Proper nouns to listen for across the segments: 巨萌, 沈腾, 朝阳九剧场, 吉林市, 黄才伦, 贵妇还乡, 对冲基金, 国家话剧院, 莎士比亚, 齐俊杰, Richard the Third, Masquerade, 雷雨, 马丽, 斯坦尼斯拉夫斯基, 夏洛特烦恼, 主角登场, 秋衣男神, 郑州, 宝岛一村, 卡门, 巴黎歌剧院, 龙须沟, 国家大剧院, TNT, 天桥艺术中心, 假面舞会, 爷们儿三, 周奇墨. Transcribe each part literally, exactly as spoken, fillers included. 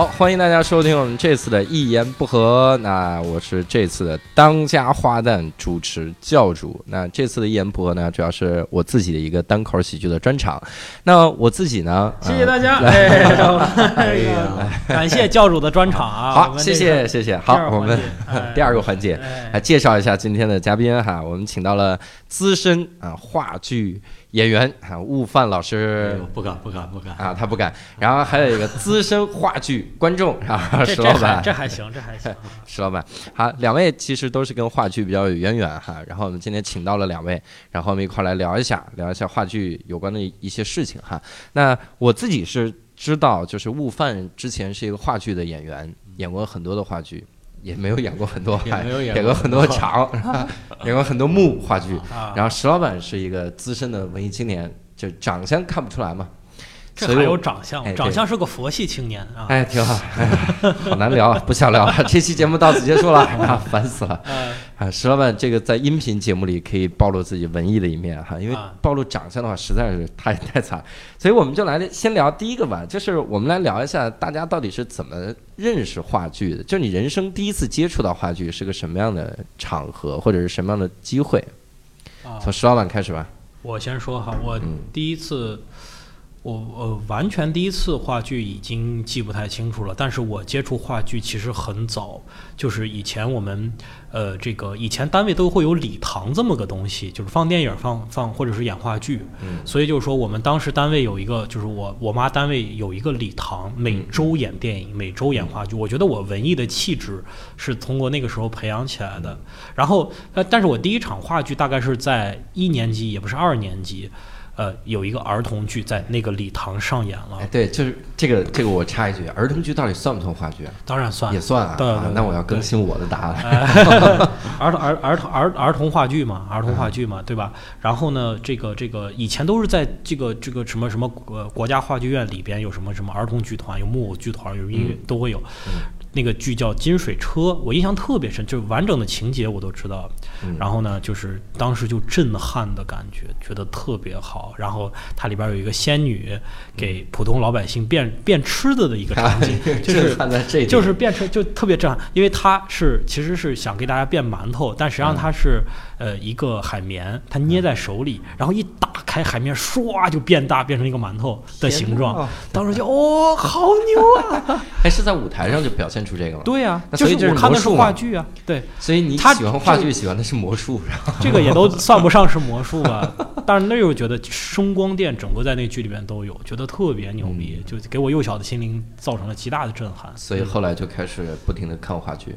好，欢迎大家收听我们这次的一言不合。那我是这次的当家花旦主持教主。那这次的一言不合呢，主要是我自己的一个单口喜剧的专场。那我自己呢，谢谢大家，呃哎哎哎、感谢教主的专场啊。好，谢谢谢谢。好，我们第二个环节、哎、来介绍一下今天的嘉宾哈。我们请到了资深啊话剧演员啊，悟饭老师、哎、不敢不敢不敢啊，他不敢。然后还有一个资深话剧观众啊，石老板，这还行，这还行。石老板，好，两位其实都是跟话剧比较有渊源哈。然后我们今天请到了两位，然后我们一块来聊一下，聊一下话剧有关的一些事情哈。那我自己是知道，就是悟饭之前是一个话剧的演员，演过很多的话剧。也没有演过很多话，演过很多场，演过很多幕话剧。然后石老板是一个资深的文艺青年，就长相看不出来嘛。这还有长相、哎、长相是个佛系青年啊！哎，挺好、哎、好难聊啊，不想聊了。这期节目到此结束了啊，烦死了啊！石老板这个在音频节目里可以暴露自己文艺的一面哈，因为暴露长相的话实在是太太惨，所以我们就来先聊第一个吧，就是我们来聊一下大家到底是怎么认识话剧的，就是你人生第一次接触到话剧是个什么样的场合或者是什么样的机会？从石老板开始吧。我先说哈，我第一次、嗯。我呃，完全第一次话剧已经记不太清楚了，但是我接触话剧其实很早，就是以前我们呃，这个以前单位都会有礼堂这么个东西，就是放电影放放或者是演话剧、嗯、所以就是说我们当时单位有一个，就是我我妈单位有一个礼堂，每周演电影、嗯、每周演话剧。我觉得我文艺的气质是通过那个时候培养起来的。然后呃，但是我第一场话剧大概是在一年级，也不是二年级，呃，有一个儿童剧在那个礼堂上演了。哎、对，就是这个，这个我插一句，儿童剧到底算不算话剧、啊？当然算，也算啊。对对对啊，那我要更新我的答案。儿童儿儿童儿儿童话剧嘛，儿童话剧嘛，对吧？然后呢，这个这个以前都是在这个这个什么什么呃国家话剧院里边有什么什么儿童剧团，有木偶剧团，有音乐、嗯、都会有。嗯，那个剧叫《金水车》，我印象特别深，就是完整的情节我都知道。然后呢，就是当时就震撼的感觉，觉得特别好。然后它里边有一个仙女给普通老百姓变变吃的的一个场景，就是就是变成就特别震撼，因为它是其实是想给大家变馒头，但实际上它是呃一个海绵，它捏在手里，然后一打开海绵，唰就变大，变成一个馒头的形状。当时就哦，好牛啊！哎，是在舞台上就表现出这个了。对啊，就是我看的是话剧啊。对，所以你喜欢话剧喜欢的是魔术，这个也都算不上是魔术吧。但是那又觉得声光电整个在那剧里面都有，觉得特别牛逼、嗯、就给我幼小的心灵造成了极大的震撼。所以后来就开始不停的看话剧、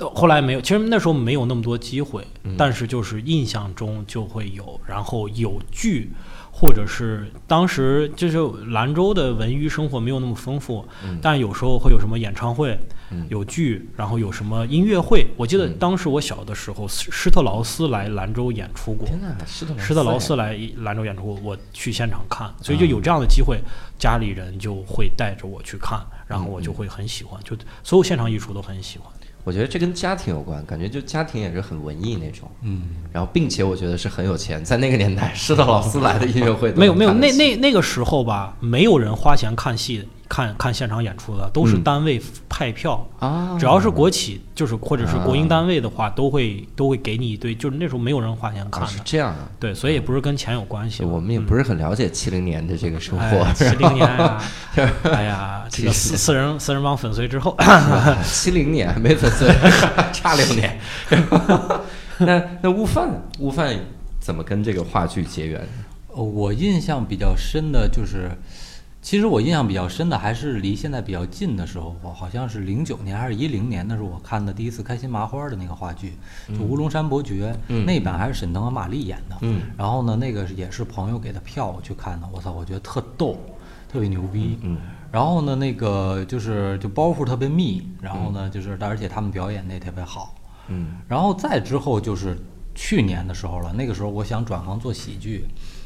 嗯、后来没有，其实那时候没有那么多机会、嗯、但是就是印象中就会有，然后有剧，或者是当时就是兰州的文娱生活没有那么丰富、嗯、但有时候会有什么演唱会、嗯、有剧，然后有什么音乐会。我记得当时我小的时候、嗯、施特劳斯来兰州演出过。天哪，施特劳斯施特劳斯来兰州演出过，我去现场看。所以就有这样的机会、嗯、家里人就会带着我去看，然后我就会很喜欢，就所有现场艺术都很喜欢。我觉得这跟家庭有关，感觉就家庭也是很文艺那种，嗯，然后并且我觉得是很有钱，在那个年代，施特劳斯来的音乐会没有没有那那那个时候吧，没有人花钱看戏，看看现场演出的都是单位派票、嗯、啊，只要是国企就是或者是国营单位的话，啊、都会都会给你一堆，就是那时候没有人花钱看的，啊、是这样啊，对，所以也不是跟钱有关系、嗯。我们也不是很了解七零年的这个生活，七零、哎、年啊，哎呀，这个四四人四人帮粉碎之后，七零年还没粉。对，差六年。那那悟饭，悟饭怎么跟这个话剧结缘？我印象比较深的就是，其实我印象比较深的还是离现在比较近的时候，我好像是零九年还是一零年，那时候我看的第一次开心麻花的那个话剧，就乌龙山伯爵、嗯、那版还是沈腾和马丽演的。嗯。然后呢，那个也是朋友给的票我去看的，我操，我觉得特逗，特别牛逼。嗯。嗯，然后呢，那个就是就包袱特别密，然后呢，就是而且他们表演的也特别好，嗯。然后再之后就是去年的时候了，那个时候我想转行做喜剧，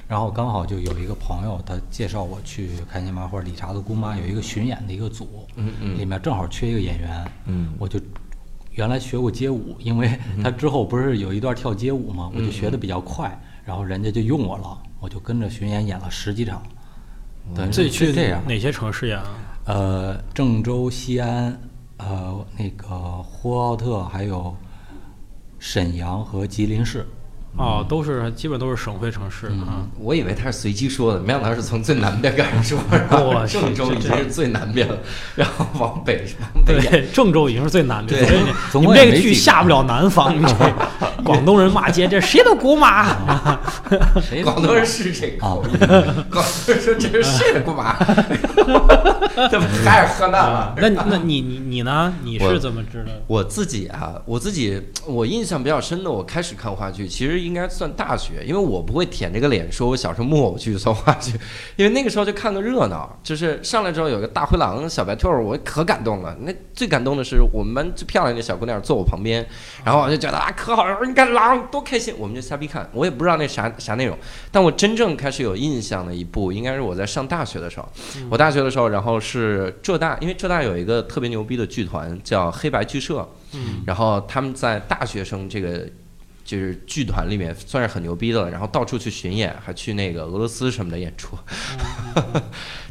然后刚好就有一个朋友他介绍我去开心麻花理查德姑妈有一个巡演的一个组，嗯嗯，里面正好缺一个演员，嗯，我就原来学过街舞，因为他之后不是有一段跳街舞嘛，我就学的比较快，然后人家就用我了，我就跟着巡演演了十几场。对，自己去这样哪些城市呀、啊？呃，郑州、西安，呃，那个呼和浩特，还有沈阳和吉林市。哦，都是基本都是省会城市啊。我以为他是随机说的，没想到是从最南边开始说。哇，郑州已经是最南边了，然后往北，往北。对，郑州已经是最南边。对，你们这个剧下不了南方，你这广东人骂街，这谁都姑妈。广东人是这口音，广东人说这是谁的姑妈？怎么还是河南了？那那你你你呢？你是怎么知道？我自己啊，我自己我印象比较深的，我开始看话剧，其实。应该算大学，因为我不会舔这个脸说我小时候木偶剧算话剧，因为那个时候就看个热闹，就是上来之后有个大灰狼小白兔，我可感动了。那最感动的是我们班最漂亮的小姑娘坐我旁边，然后我就觉得啊可好，你看狼多开心，我们就瞎逼看，我也不知道那啥啥内容。但我真正开始有印象的一部应该是我在上大学的时候，我大学的时候然后是浙大，因为浙大有一个特别牛逼的剧团叫黑白剧社，然后他们在大学生这个就是剧团里面算是很牛逼的了，然后到处去巡演，还去那个俄罗斯什么的演出，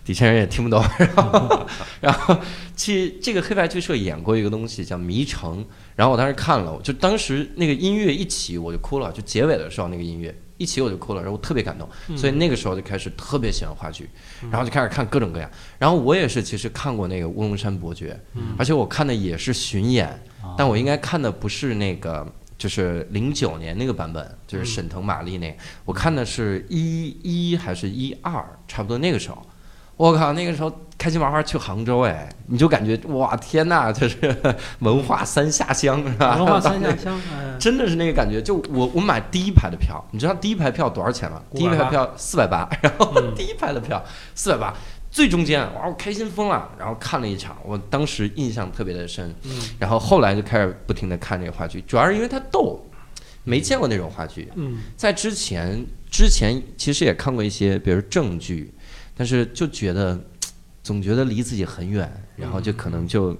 底下人也听不懂。然后，然后去这个黑白剧社演过一个东西叫《迷城》，然后我当时看了，我就当时那个音乐一起我就哭了，就结尾的时候那个音乐一起我就哭了，然后我特别感动，所以那个时候就开始特别喜欢话剧，然后就开始看各种各样。然后我也是其实看过那个《乌龙山伯爵》，而且我看的也是巡演，但我应该看的不是那个。就是零九年那个版本，就是沈腾马丽那个，我看的是一一还是一二，差不多那个时候。我靠，那个时候开心麻花去杭州，哎，你就感觉哇天哪，就是文化三下乡是吧？文化三下乡，真的是那个感觉。就我我买第一排的票，你知道第一排票多少钱吗？第一排票四百八，然后第一排的票四百八。最中间哇我开心疯了，然后看了一场，我当时印象特别的深，嗯，然后后来就开始不停的看这个话剧，主要是因为它逗，没见过那种话剧，嗯，在之前之前其实也看过一些比如正剧，但是就觉得总觉得离自己很远，然后就可能就、嗯、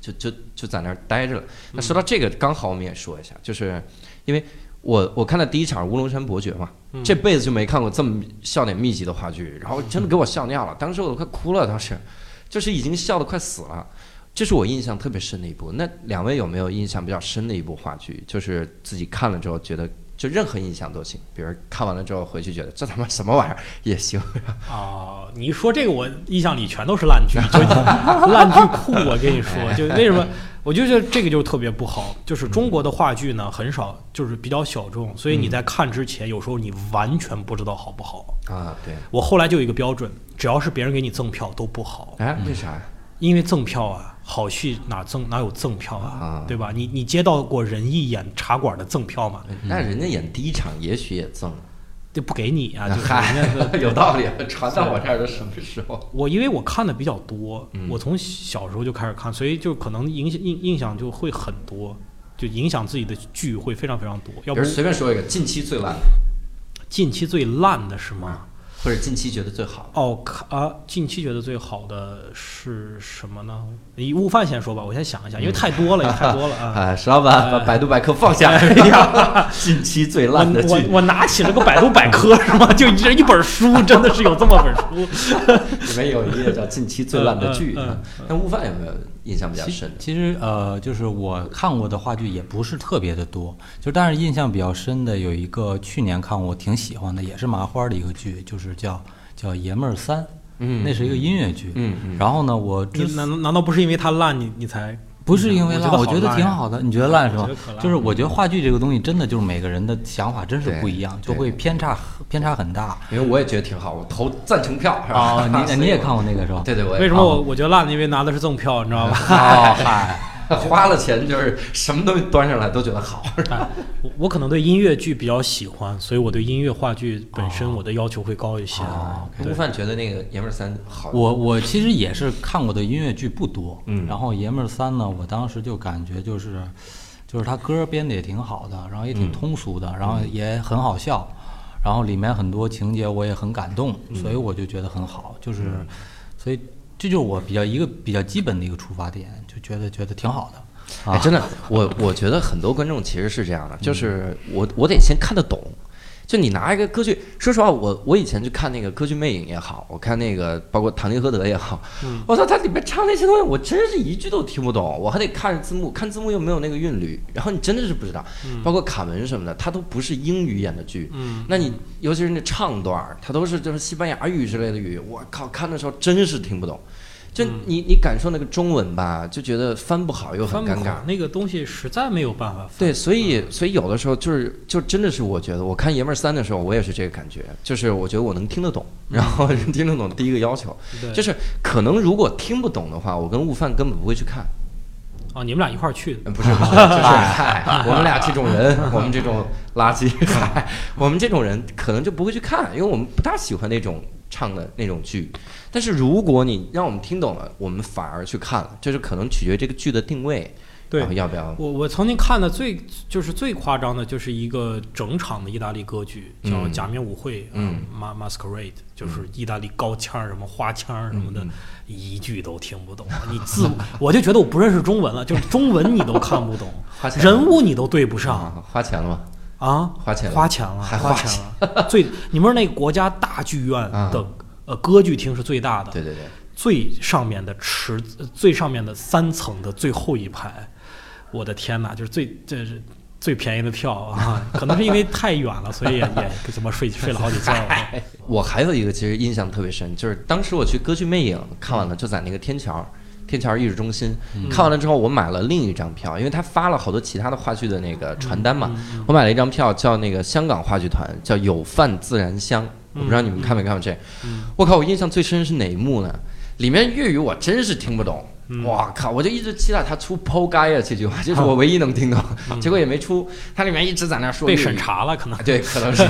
就就就在那儿待着了。那说到这个刚好我们也说一下，就是因为我我看的第一场《乌龙山伯爵》嘛，这辈子就没看过这么笑点密集的话剧，然后真的给我笑尿了，当时我都快哭了，当时就是已经笑得快死了，这是我印象特别深的一部。那两位有没有印象比较深的一部话剧，就是自己看了之后觉得就任何印象都行，比如看完了之后回去觉得这他妈什么玩意儿也行啊、呃？你说这个我印象里全都是烂剧，就烂剧库，我跟你说，就为什么？我就觉得这个就特别不好，就是中国的话剧呢很少，就是比较小众，所以你在看之前，有时候你完全不知道好不好啊。对，我后来就有一个标准，只要是别人给你赠票都不好。哎，为啥？因为赠票啊，好戏哪赠哪有赠票啊，对吧？你你接到过仁义演茶馆的赠票吗？那人家演第一场也许也赠了。就不给你啊！就是有道理，传到我这儿都什么时候？我因为我看的比较多，我从小时候就开始看，所以就可能影响印印象就会很多，就影响自己的剧会非常非常多。要不随便说一个近期最烂的，近期最烂的是吗？或者近期觉得最好的？哦，啊，近期觉得最好的是什么呢？以悟饭先说吧，我先想一想，因为太多了，也太多了啊！哎，石老板把百度百科放下，近期最烂的剧。我我拿起了个百度百科是吗？就这一本书，真的是有这么本书，里面有一页叫近期最烂的剧。那悟饭有没有印象比较深？其实呃，就是我看过的话剧也不是特别的多，就但是印象比较深的有一个去年看过，挺喜欢的，也是麻花的一个剧，就是。叫叫爷们儿三，嗯，那是一个音乐剧，嗯，嗯然后呢，我难难道不是因为它烂你你才不是因为烂？我觉得挺好的，你觉得烂是吧？就是我觉得话剧这个东西真的就是每个人的想法真是不一样，就会偏差偏差很大。因为我也觉得挺好，我投赞成票是吧？啊，你你也看过那个是吧？对对，我为什么我我觉得烂？因为拿的是赠票，你知道吧？哦嗨。花了钱就是什么东西端上来都觉得好、哎、我, 我可能对音乐剧比较喜欢，所以我对音乐话剧本身我的要求会高一些。悟饭觉得那个爷们儿三好，我我其实也是看过的音乐剧不多，嗯，然后爷们儿三呢，我当时就感觉就是就是他歌编的也挺好的，然后也挺通俗的、嗯、然后也很好笑，然后里面很多情节我也很感动、嗯、所以我就觉得很好，就是、嗯、所以这就是我比较一个比较基本的一个出发点，就觉得觉得挺好的、啊、哎，真的，我我觉得很多观众其实是这样的，就是我我得先看得懂，就你拿一个歌剧，说实话，我我以前去看那个《歌剧魅影》也好，我看那个包括《唐吉诃德》也好，嗯、我操，它里面唱那些东西，我真是一句都听不懂，我还得看字幕，看字幕又没有那个韵律，然后你真的是不知道。嗯、包括卡门什么的，它都不是英语演的剧，嗯、那你尤其是那唱段，它都是就是西班牙语之类的语，我靠，看的时候真是听不懂。就你你感受那个中文吧，就觉得翻不好又很尴尬，那个东西实在没有办法翻。对，所以所以有的时候就是就真的是我觉得我看《爷们儿三》的时候，我也是这个感觉，就是我觉得我能听得懂，然后听得懂第一个要求，就是可能如果听不懂的话，我跟悟饭根本不会去看。哦，你们俩一块儿去的？不是不是，就是嗨，我们俩这种人，我们这种垃圾，嗨，我们这种人可能就不会去看，因为我们不大喜欢那种唱的那种剧。但是如果你让我们听懂了，我们反而去看了，就是可能取决于这个剧的定位。对，然后要不要？我我曾经看的最就是最夸张的，就是一个整场的意大利歌剧，叫《假面舞会》，嗯，呃《Masquerade》，就是意大利高腔什么花腔什么的，嗯、一句都听不懂。你字我就觉得我不认识中文了，就是中文你都看不懂，人物你都对不上，花钱了吗？啊，花钱了，花钱了，还花钱了。最你们那个国家大剧院的、啊。呃，歌剧厅是最大的，对对对，最上面的池，最上面的三层的最后一排，我的天哪，就是最这是最便宜的票啊！可能是因为太远了，所以也也怎么睡睡了好几觉。我还有一个其实印象特别深，就是当时我去《歌剧魅影》看完了，就在那个天桥。天桥艺术中心看完了之后，我买了另一张票，因为他发了好多其他的话剧的那个传单嘛，我买了一张票，叫那个香港话剧团，叫有饭自然香，我不知道你们看没看过这。我靠，我印象最深是哪一幕呢？里面粤语我真是听不懂，哇靠！我就一直期待他出抛街啊这句话，这是我唯一能听懂，结果也没出。他里面一直在那说被审查了，可能对，可能是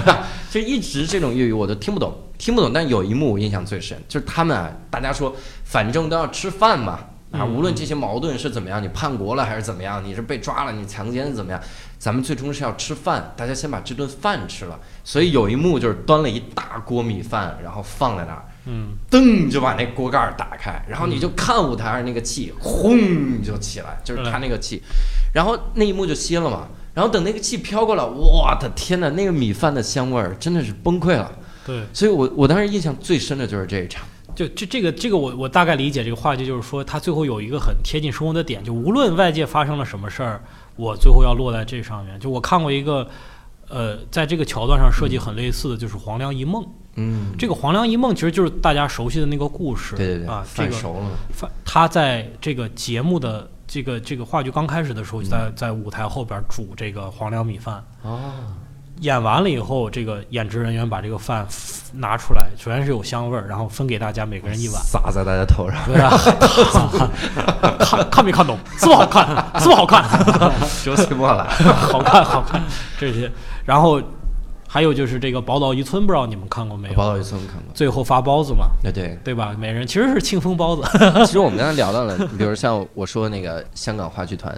就一直这种粤语我都听不懂。听不懂，但有一幕我印象最深，就是他们啊，大家说反正都要吃饭嘛，啊，无论这些矛盾是怎么样，你叛国了还是怎么样，你是被抓了，你强奸是怎么样，咱们最终是要吃饭，大家先把这顿饭吃了。所以有一幕就是端了一大锅米饭，然后放在那儿，嗯，噔就把那锅盖打开，然后你就看舞台上那个气，轰就起来，就是他那个气，然后那一幕就歇了嘛，然后等那个气飘过来，我的天哪，那个米饭的香味儿真的是崩溃了。对，所以我我当时印象最深的就是这一场。就这这个这个我我大概理解这个话剧，就是说它最后有一个很贴近生活的点，就无论外界发生了什么事儿，我最后要落在这上面。就我看过一个，呃，在这个桥段上设计很类似的，就是《黄粱一梦》。嗯，这个《黄粱一梦》其实就是大家熟悉的那个故事。对对对，啊，这个熟了。他在这个节目的。这个这个话剧刚开始的时候，在在舞台后边煮这个黄粱米饭。哦，演完了以后，这个演职人员把这个饭拿出来，首先是有香味儿，然后分给大家每个人一碗，撒在大家头上。对啊，看看没看懂？是不好看？是不好看？周奇墨了，好看好看这些。然后还有就是这个《宝岛一村》，不知道你们看过没有？《宝岛一村》看过。最后发包子嘛？对对对吧？每人其实是庆丰包子。其实我们刚才聊到了，比如像我说那个香港话剧团，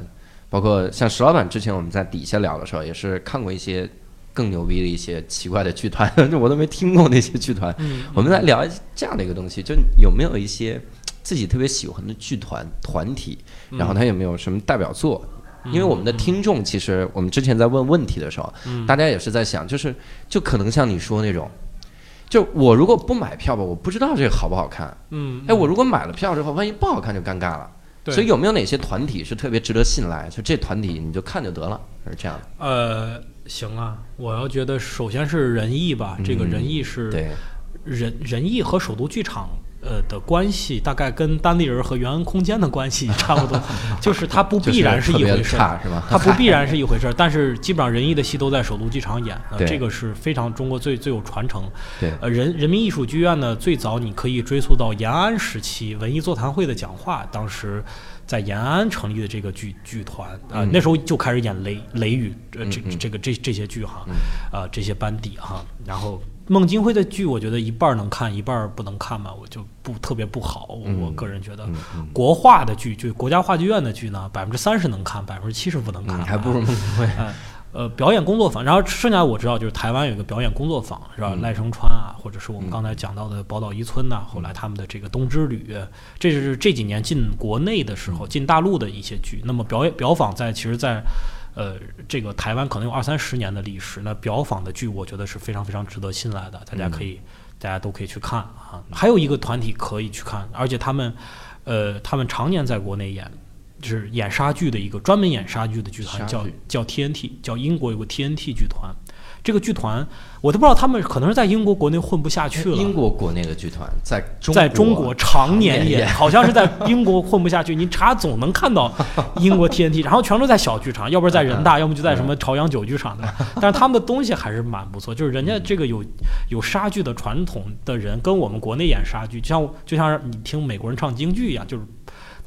包括像石老板之前我们在底下聊的时候，也是看过一些。更牛逼的一些奇怪的剧团，我都没听过那些剧团。嗯嗯、我们来聊这样的一个东西，就有没有一些自己特别喜欢的剧团团体，然后它有没有什么代表作？嗯、因为我们的听众，其实我们之前在问问题的时候，嗯、大家也是在想，就是就可能像你说那种，就我如果不买票吧，我不知道这个好不好看。嗯，哎，我如果买了票之后，万一不好看就尴尬了。所以有没有哪些团体是特别值得信赖？就这团体你就看就得了，是这样的。呃，行啊，我要觉得首先是仁义吧，嗯、这个仁义是仁仁义和首都剧场呃的关系，大概跟单立人和原恩空间的关系差不多，就是它不必然是一回事，是吧？它不必然是一回事，但是基本上仁义的戏都在首都剧场演，呃、这个是非常中国最最有传承。对，呃，人人民艺术剧院呢，最早你可以追溯到延安时期文艺座谈会的讲话，当时在延安成立的这个剧剧团啊，呃嗯、那时候就开始演雷雷雨，呃，这这个这这些剧哈，啊，呃，这些班底哈，然后。孟京辉的剧我觉得一半能看一半不能看嘛，我就不特别不好，我个人觉得国画的剧，就国家话剧院的剧呢，百分之三十能看，百分之七十不能看，还不如孟京辉。呃，表演工作坊，然后剩下我知道就是台湾有一个表演工作坊，是吧？赖声川啊，或者是我们刚才讲到的宝岛一村呐，后来他们的这个东之旅，这是这几年进国内的时候，进大陆的一些剧。那么表演表坊在其实，在呃，这个台湾可能有二三十年的历史，那表坊的剧我觉得是非常非常值得信赖的，大家可以、嗯、大家都可以去看啊。还有一个团体可以去看，而且他们呃他们常年在国内演，就是演杀剧的一个专门演杀剧的剧团，叫叫 T N T， 叫英国有个 T N T 剧团。这个剧团我都不知道，他们可能是在英国国内混不下去了。英国国内的剧团在中在中国常年演，好像是在英国混不下去。你查总能看到英国 T N T， 然后全都在小剧场，要不是在人大，要么就在什么朝阳九剧场的。但是他们的东西还是蛮不错，就是人家这个有有杀剧的传统的人，跟我们国内演杀剧，就像就像你听美国人唱京剧一样，就是。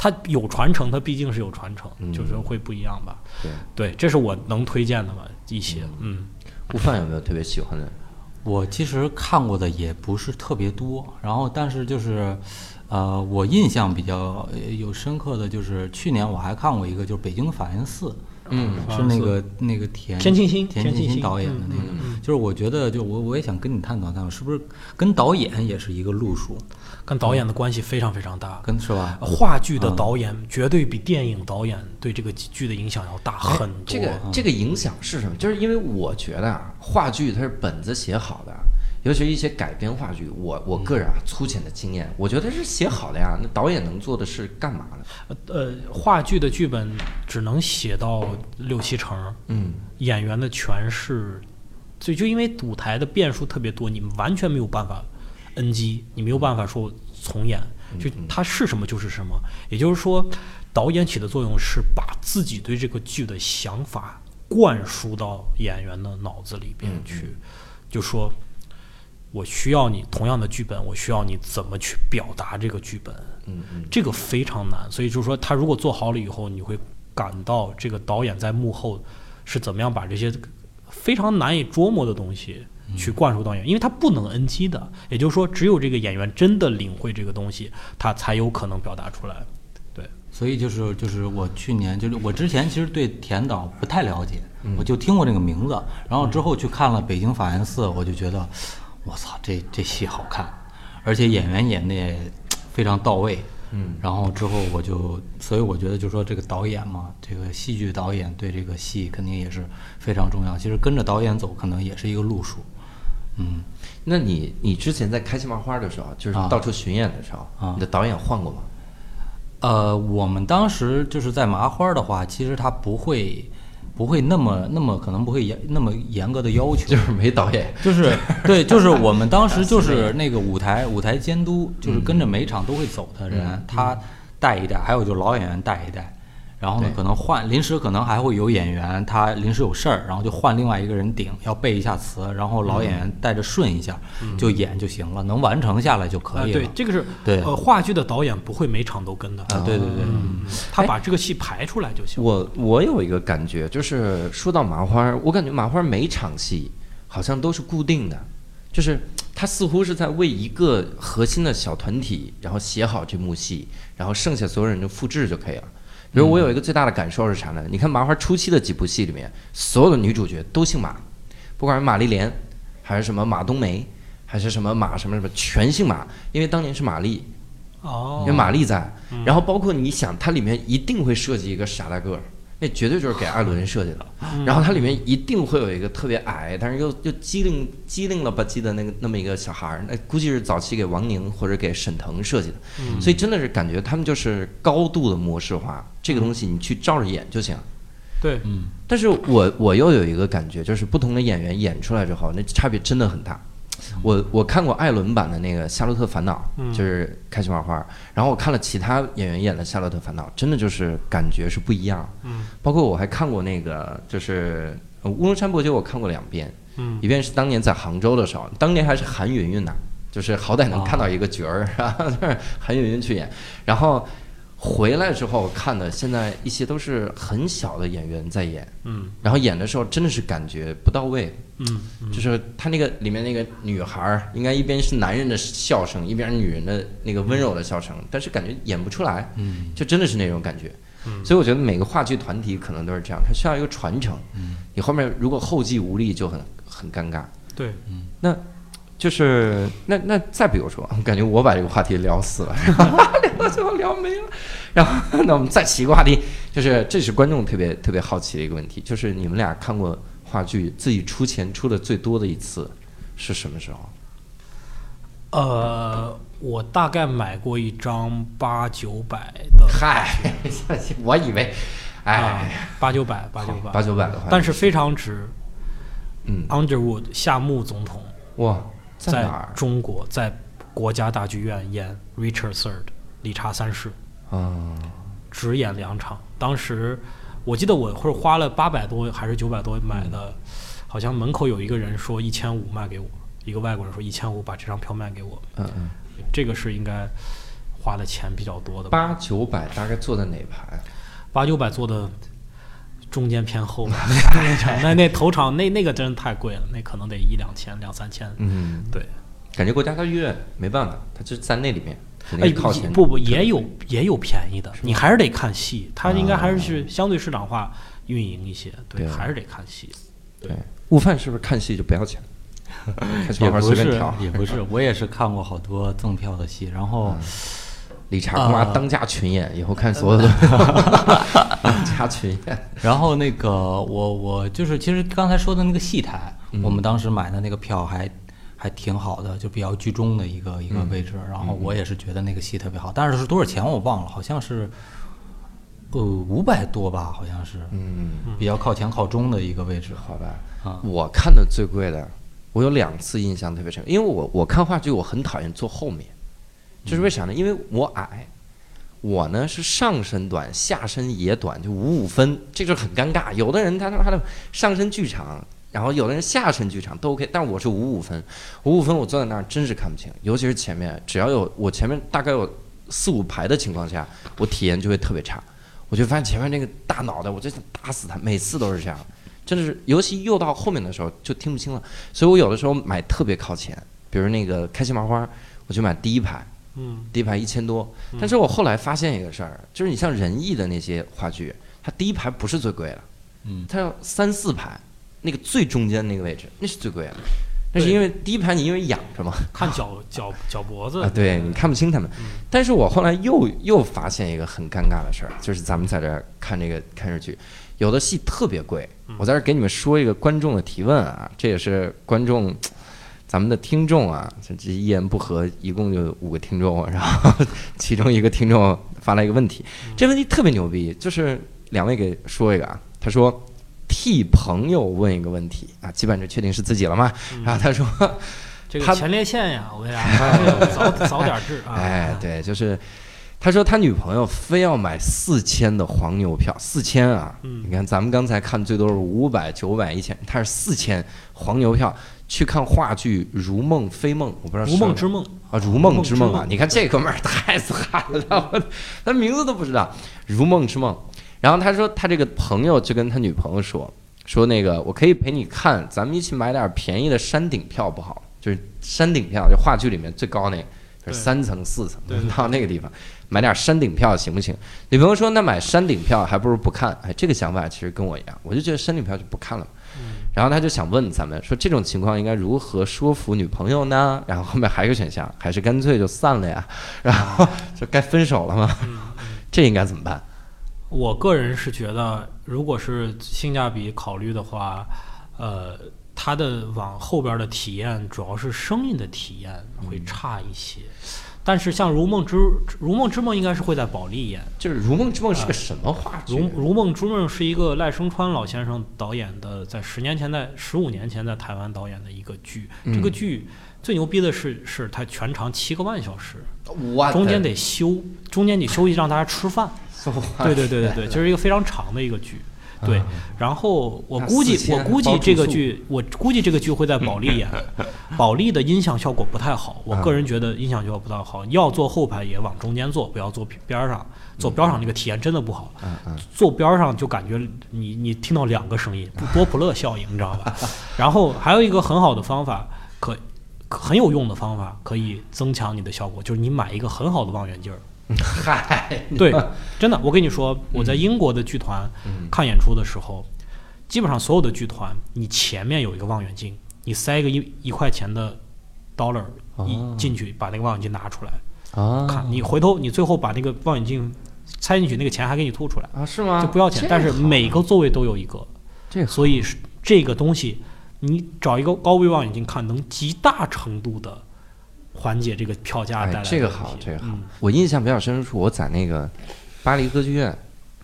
它有传承，它毕竟是有传承，嗯、就是会不一样吧。对，对，这是我能推荐的嘛一些。嗯，悟饭有没有特别喜欢的？我其实看过的也不是特别多，然后但是就是，呃，我印象比较有深刻的就是去年我还看过一个，就是北京法源寺。嗯，是那个那个田田沁鑫田沁鑫导演的那个，嗯、就是我觉得就我我也想跟你探讨探讨，是不是跟导演也是一个路数，跟导演的关系非常非常大，跟是吧？话剧的导演绝对比电影导演对这个剧的影响要大很多。这个这个影响是什么？就是因为我觉得啊，话剧它是本子写好的。尤其一些改编话剧，我我个人啊粗浅的经验，我觉得是写好了呀。那导演能做的是干嘛呢？呃，话剧的剧本只能写到六七成，嗯，演员的诠释，所以就因为舞台的变数特别多，你完全没有办法 N G， 你没有办法说重演，就它是什么就是什么。也就是说，导演起的作用是把自己对这个剧的想法灌输到演员的脑子里边去，嗯、就说。我需要你同样的剧本，我需要你怎么去表达这个剧本，嗯嗯，这个非常难。所以就是说，他如果做好了以后，你会感到这个导演在幕后是怎么样把这些非常难以捉摸的东西去灌输到演员，因为他不能 N G 的。也就是说，只有这个演员真的领会这个东西，他才有可能表达出来。对，所以就是就是我去年就是我之前其实对田导不太了解，嗯、我就听过这个名字，然后之后去看了《北京法源寺》，我就觉得。我操，这这戏好看，而且演员演的也非常到位，嗯，然后之后我就，所以我觉得就说这个导演嘛，这个戏剧导演对这个戏肯定也是非常重要。其实跟着导演走，可能也是一个路数，嗯。那你你之前在开心麻花的时候，就是到处巡演的时候，啊、你的导演换过吗？呃，我们当时就是在麻花的话，其实他不会。不会那么那么可能不会严那么严格的要求，就是没导演，就是对，就是我们当时就是那个舞台舞台监督，就是跟着每场都会走的人，嗯、他带一带，还有就老演员带一带，然后呢可能换临时可能还会有演员他临时有事儿，然后就换另外一个人顶，要背一下词，然后老演员带着顺一下、嗯、就演就行了，能完成下来就可以了。呃、对，这个是对呃话剧的导演不会每场都跟的啊，对对对。嗯他把这个戏排出来就行。我我有一个感觉，就是说到麻花，我感觉麻花每场戏好像都是固定的，就是他似乎是在为一个核心的小团体，然后写好这幕戏，然后剩下所有人就复制就可以了。比如我有一个最大的感受是啥呢？嗯、你看麻花初期的几部戏里面，所有的女主角都姓马，不管是马丽莲，还是什么马冬梅，还是什么马什么什么，全姓马，因为当年是马丽。哦，因为马丽在，嗯、然后包括你想，它里面一定会设计一个傻大个儿，那绝对就是给艾伦设计的。嗯、然后它里面一定会有一个特别矮，但是又又机灵机灵了吧唧的那个那么一个小孩儿，那估计是早期给王宁或者给沈腾设计的。嗯、所以真的是感觉他们就是高度的模式化，这个东西你去照着演就行。对，嗯。但是我我又有一个感觉，就是不同的演员演出来之后，那差别真的很大。我我看过艾伦版的那个《夏洛特烦恼》，就是开心麻花，然后我看了其他演员演的《夏洛特烦恼》，真的就是感觉是不一样。嗯，包括我还看过那个，就是《乌龙山伯爵》，我看过两遍，嗯，一遍是当年在杭州的时候，当年还是韩云云呢，就是好歹能看到一个角儿，然后就是韩云云去演，然后回来之后看的，现在一些都是很小的演员在演，嗯，然后演的时候真的是感觉不到位。嗯，嗯就是他那个里面那个女孩应该一边是男人的笑声，一边是女人的那个温柔的笑声，嗯、但是感觉演不出来，嗯，就真的是那种感觉。嗯，所以我觉得每个话剧团体可能都是这样，它需要一个传承。嗯，你后面如果后继无力就很很尴尬。对，嗯，那就是那那再比如说，感觉我把这个话题聊死了，聊就聊没了。然后那我们再起一个话题，就是这是观众特别特别好奇的一个问题，就是你们俩看过话剧自己出钱出的最多的一次是什么时候？呃，我大概买过一张八九百的，嗨，我以为，哎，八九百，八九百，八九百的话，但是非常值。嗯 ，Underwood 夏目总统，哇，在哪儿？在中国，在国家大剧院演 Richard the Third 理查三世，嗯，只演两场。当时我记得我会花了八百多还是九百多买的，嗯、好像门口有一个人说一千五卖给我。一个外国人说一千五把这张票卖给我，嗯嗯，这个是应该花的钱比较多的。八九百大概坐在哪排？八九百坐的中间偏后吧那那那头场那那个真的太贵了，那可能得一两千两三千。嗯，对，感觉国家大剧院没办法，它就在那里面。哎，不不，也有也有便宜的，你还是得看戏，它应该还是相对市场化运营一些，对，还是得看戏。对，午饭是不是看戏就不要钱？也不是，也不是，我也是看过好多赠票的戏，然后、嗯、理查姑妈当家群演，呃、以后看所有的、呃、当家群演。然后那个我我就是其实刚才说的那个戏台，嗯、我们当时买的那个票还还挺好的，就比较居中的一个一个位置。然后我也是觉得那个戏特别好，但是是多少钱我忘了，好像是。呃，五百多吧，好像是，嗯，比较靠前靠中的一个位置，好吧。啊、嗯，我看的最贵的，我有两次印象特别深，因为我我看话剧我很讨厌坐后面，就是为啥呢？因为我矮，我呢是上身短，下身也短，就五五分，这就很尴尬。有的人他他的上身巨长，然后有的人下身巨长都 OK， 但我是五五分，五五分我坐在那儿真是看不清，尤其是前面，只要有我前面大概有四五排的情况下，我体验就会特别差。我就发现前面那个大脑袋，我就想打死他，每次都是这样，真的是，尤其又到后面的时候就听不清了。所以我有的时候买特别靠前，比如那个开心麻花，我就买第一排，嗯，第一排一千多。但是我后来发现一个事儿，就是你像仁义的那些话剧，它第一排不是最贵的，嗯，它要三四排，那个最中间那个位置，那是最贵的。那是因为第一排你因为仰着嘛，看脚脚脚脖子，啊、对你看不清他们。嗯、但是我后来又又发现一个很尴尬的事儿，就是咱们在这儿看这个看日剧，有的戏特别贵。我在这儿给你们说一个观众的提问啊，这也是观众，咱们的听众啊，这这一言不合，一共就五个听众，然后其中一个听众发来一个问题，这问题特别牛逼，就是两位给说一个啊，他说。替朋友问一个问题啊，基本上就确定是自己了嘛。嗯、然后他说：“这个前列腺呀，我呀，早早点治啊。”哎，对，就是他说他女朋友非要买四千的黄牛票，四千啊！嗯、你看咱们刚才看最多是五百、九百、一千，他是四千黄牛票去看话剧《如梦非梦》，我不知道是《如梦之梦》啊，《如梦之梦》啊！你看这哥们儿太惨了，他名字都不知道，《如梦之梦》。然后他说，他这个朋友就跟他女朋友说，说那个我可以陪你看，咱们一起买点便宜的山顶票不好？就是山顶票，就话剧里面最高那个，就是三层四层，到那个地方买点山顶票行不行？女朋友说，那买山顶票还不如不看。哎，这个想法其实跟我一样，我就觉得山顶票就不看了。然后他就想问咱们说，这种情况应该如何说服女朋友呢？然后后面还有个选项，还是干脆就散了呀？然后就该分手了吗？这应该怎么办？我个人是觉得，如果是性价比考虑的话，呃，它的往后边的体验，主要是声音的体验会差一些。嗯、但是像《如梦之如梦之梦》应该是会在保利演，就是《如梦之梦》是个什么话剧？呃《如如梦之梦》是一个赖声川老先生导演的，在十年前在十五年前在台湾导演的一个剧。嗯、这个剧最牛逼的是，是它全长七个半小时，中间得休，中间得休息让大家吃饭。对对对对对，就是一个非常长的一个剧，对。嗯、然后我估计，我估计这个剧，我估计这个剧会在保利演。保利的音响效果不太好，我个人觉得音响效果不太好。要坐后排也往中间坐，不要坐边上。坐边上这个体验真的不好。嗯、坐边上就感觉你你听到两个声音，多普勒效应，你知道吧？然后还有一个很好的方法，可很有用的方法，可以增强你的效果，就是你买一个很好的望远镜。嗨，对，真的，我跟你说，我在英国的剧团看演出的时候，嗯、基本上所有的剧团，你前面有一个望远镜，你塞一个一一块钱的 dollar 一进去，把那个望远镜拿出来，啊、看你回头，你最后把那个望远镜塞进去那个钱还给你吐出来啊？是吗？就不要钱，但是每个座位都有一个，这所以这个东西你找一个高位望远镜看，能极大程度的缓解这个票价带来的、哎、这个好，这个好、嗯。我印象比较深处，我在那个巴黎歌剧院，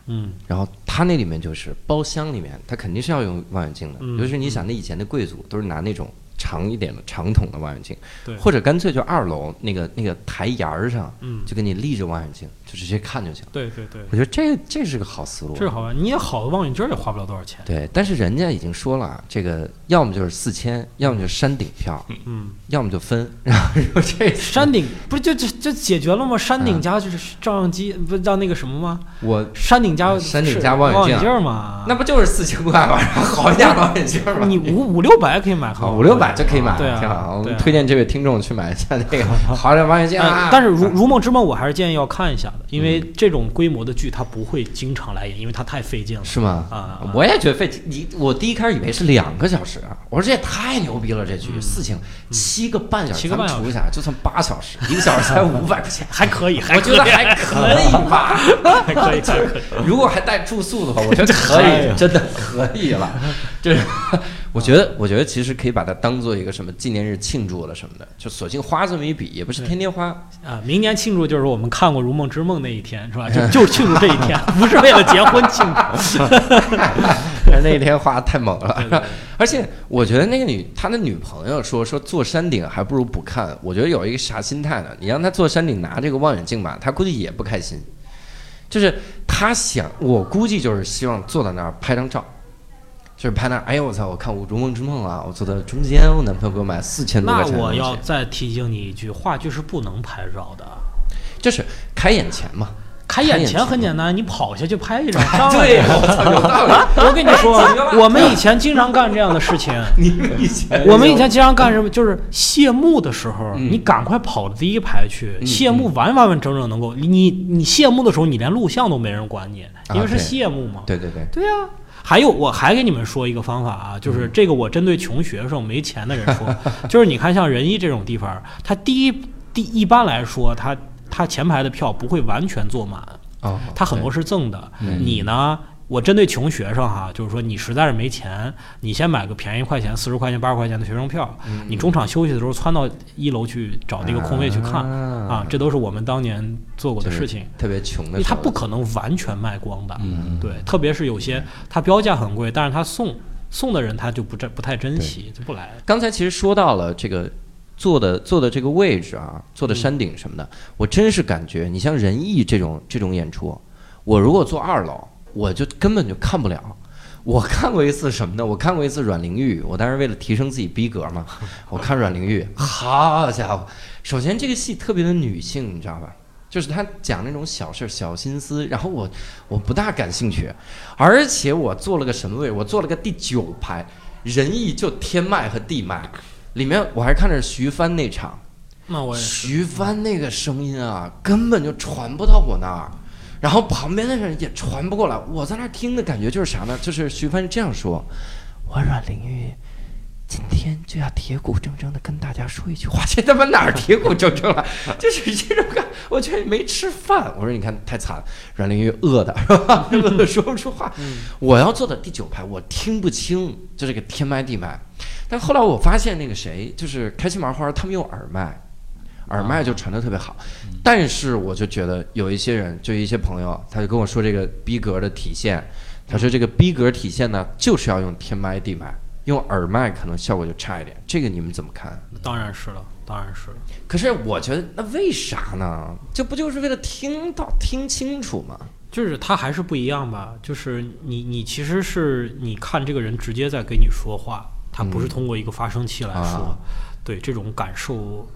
嗯，然后他那里面就是包厢里面，他肯定是要用望远镜的，嗯、尤其是你想那以前的贵族都是拿那种长一点的长筒的望远镜，对，或者干脆就二楼那个那个台沿儿上，嗯，就给你立着望远镜，就直接看就行。对对对，我觉得这这是个好思路，这是好玩。你也好的望远镜也花不了多少钱。对，但是人家已经说了，这个要么就是四千，要么就是山顶票，嗯，要么就分。然后说这山顶不是就就就解决了吗？山顶加就是照相机，不让那个什么吗？我山顶加山顶加望远镜嘛，那不就是四千块吗？好一点望远镜嘛，你五五六百可以买好，五六百。就可以买，对啊，挺好。我们推荐这位听众去买一下那个好点望远镜啊。但是如《如梦之梦》，我还是建议要看一下的，因为这种规模的剧它不会经常来演，因为它太费劲了。是吗？啊、嗯，我也觉得费劲。你我第一开始以为是两个小时，我说这也太牛逼了，这剧、嗯、四千七个半小时，咱们除一下就算八小时，一个小时才五百块钱，还可以，还可以，我觉得还可以吧，还可以，还可以。如果还带住宿的话，我觉得可以，真的可以了。就是我觉得，我觉得其实可以把它当做一个什么纪念日庆祝了什么的，就索性花这么一笔，也不是天天花啊、呃。明年庆祝就是我们看过《如梦之梦》那一天，是吧？就就庆祝这一天，不是为了结婚庆祝。那一天花太猛了，对对对，而且我觉得那个女她的女朋友说说坐山顶还不如不看。我觉得有一个啥心态呢？你让她坐山顶拿这个望远镜吧，她估计也不开心。就是她想，我估计就是希望坐在那儿拍张照。就是拍那，哎呦我操！我看《如梦之梦》啊，我坐在中间，我男朋友给我买四千多块钱。那我要再提醒你一句，话剧是不能拍照的，就是开演前嘛。开眼前很简单，你跑下去拍一张照。对，我跟你说，我们以前经常干这样的事情。你以前，我们以前经常干什么？就是谢幕的时候，你赶快跑到第一排去。谢幕完完完整整能够，你你谢幕的时候，你连录像都没人管你，因为是谢幕嘛。对对对。对呀，还有我还给你们说一个方法啊，就是这个我针对穷学生、没钱的人说，就是你看像仁义这种地方，他第一第一般来说他。他前排的票不会完全坐满，他很多是赠的。你呢？我针对穷学生哈，就是说你实在是没钱，你先买个便宜块钱、四十块钱、八十块钱的学生票，你中场休息的时候窜到一楼去找那个空位去看啊，这都是我们当年做过的事情。特别穷的，他不可能完全卖光的，对，特别是有些他标价很贵，但是他送送的人他就不不太珍惜，就不来。刚才其实说到了这个。坐的坐的这个位置啊，坐的山顶什么的，嗯、我真是感觉你像仁义这种这种演出，我如果坐二楼，我就根本就看不了。我看过一次什么呢？我看过一次阮玲玉，我当时为了提升自己逼格嘛，我看阮玲玉，好家伙！首先这个戏特别的女性，你知道吧？就是他讲那种小事小心思，然后我我不大感兴趣，而且我坐了个什么位？我坐了个第九排，仁义就天麦和地麦。里面我还看着徐帆那场，那我徐帆那个声音啊，根本就传不到我那儿，然后旁边的人也传不过来。我在那儿听的感觉就是啥呢？就是徐帆这样说：“我阮玲玉今天就要铁骨铮铮的跟大家说一句话。”这他妈哪儿铁骨铮铮了？就是这种感，我觉得没吃饭。我说你看太惨了，阮玲玉饿的是吧？饿的说不出话。嗯、我要坐到第九排，我听不清，就这个天麦地麦。但后来我发现那个谁，就是开心麻花，他们用耳麦，耳麦就传得特别好。但是我就觉得有一些人，就一些朋友，他就跟我说这个逼格的体现，他说这个逼格体现呢，就是要用天麦地麦，用耳麦可能效果就差一点。这个你们怎么看？当然是了，当然是了。可是我觉得那为啥呢？这不就是为了听到听清楚吗？就是他还是不一样吧。就是你你其实是你看这个人直接在跟你说话。它不是通过一个发声器来说，对这种感受，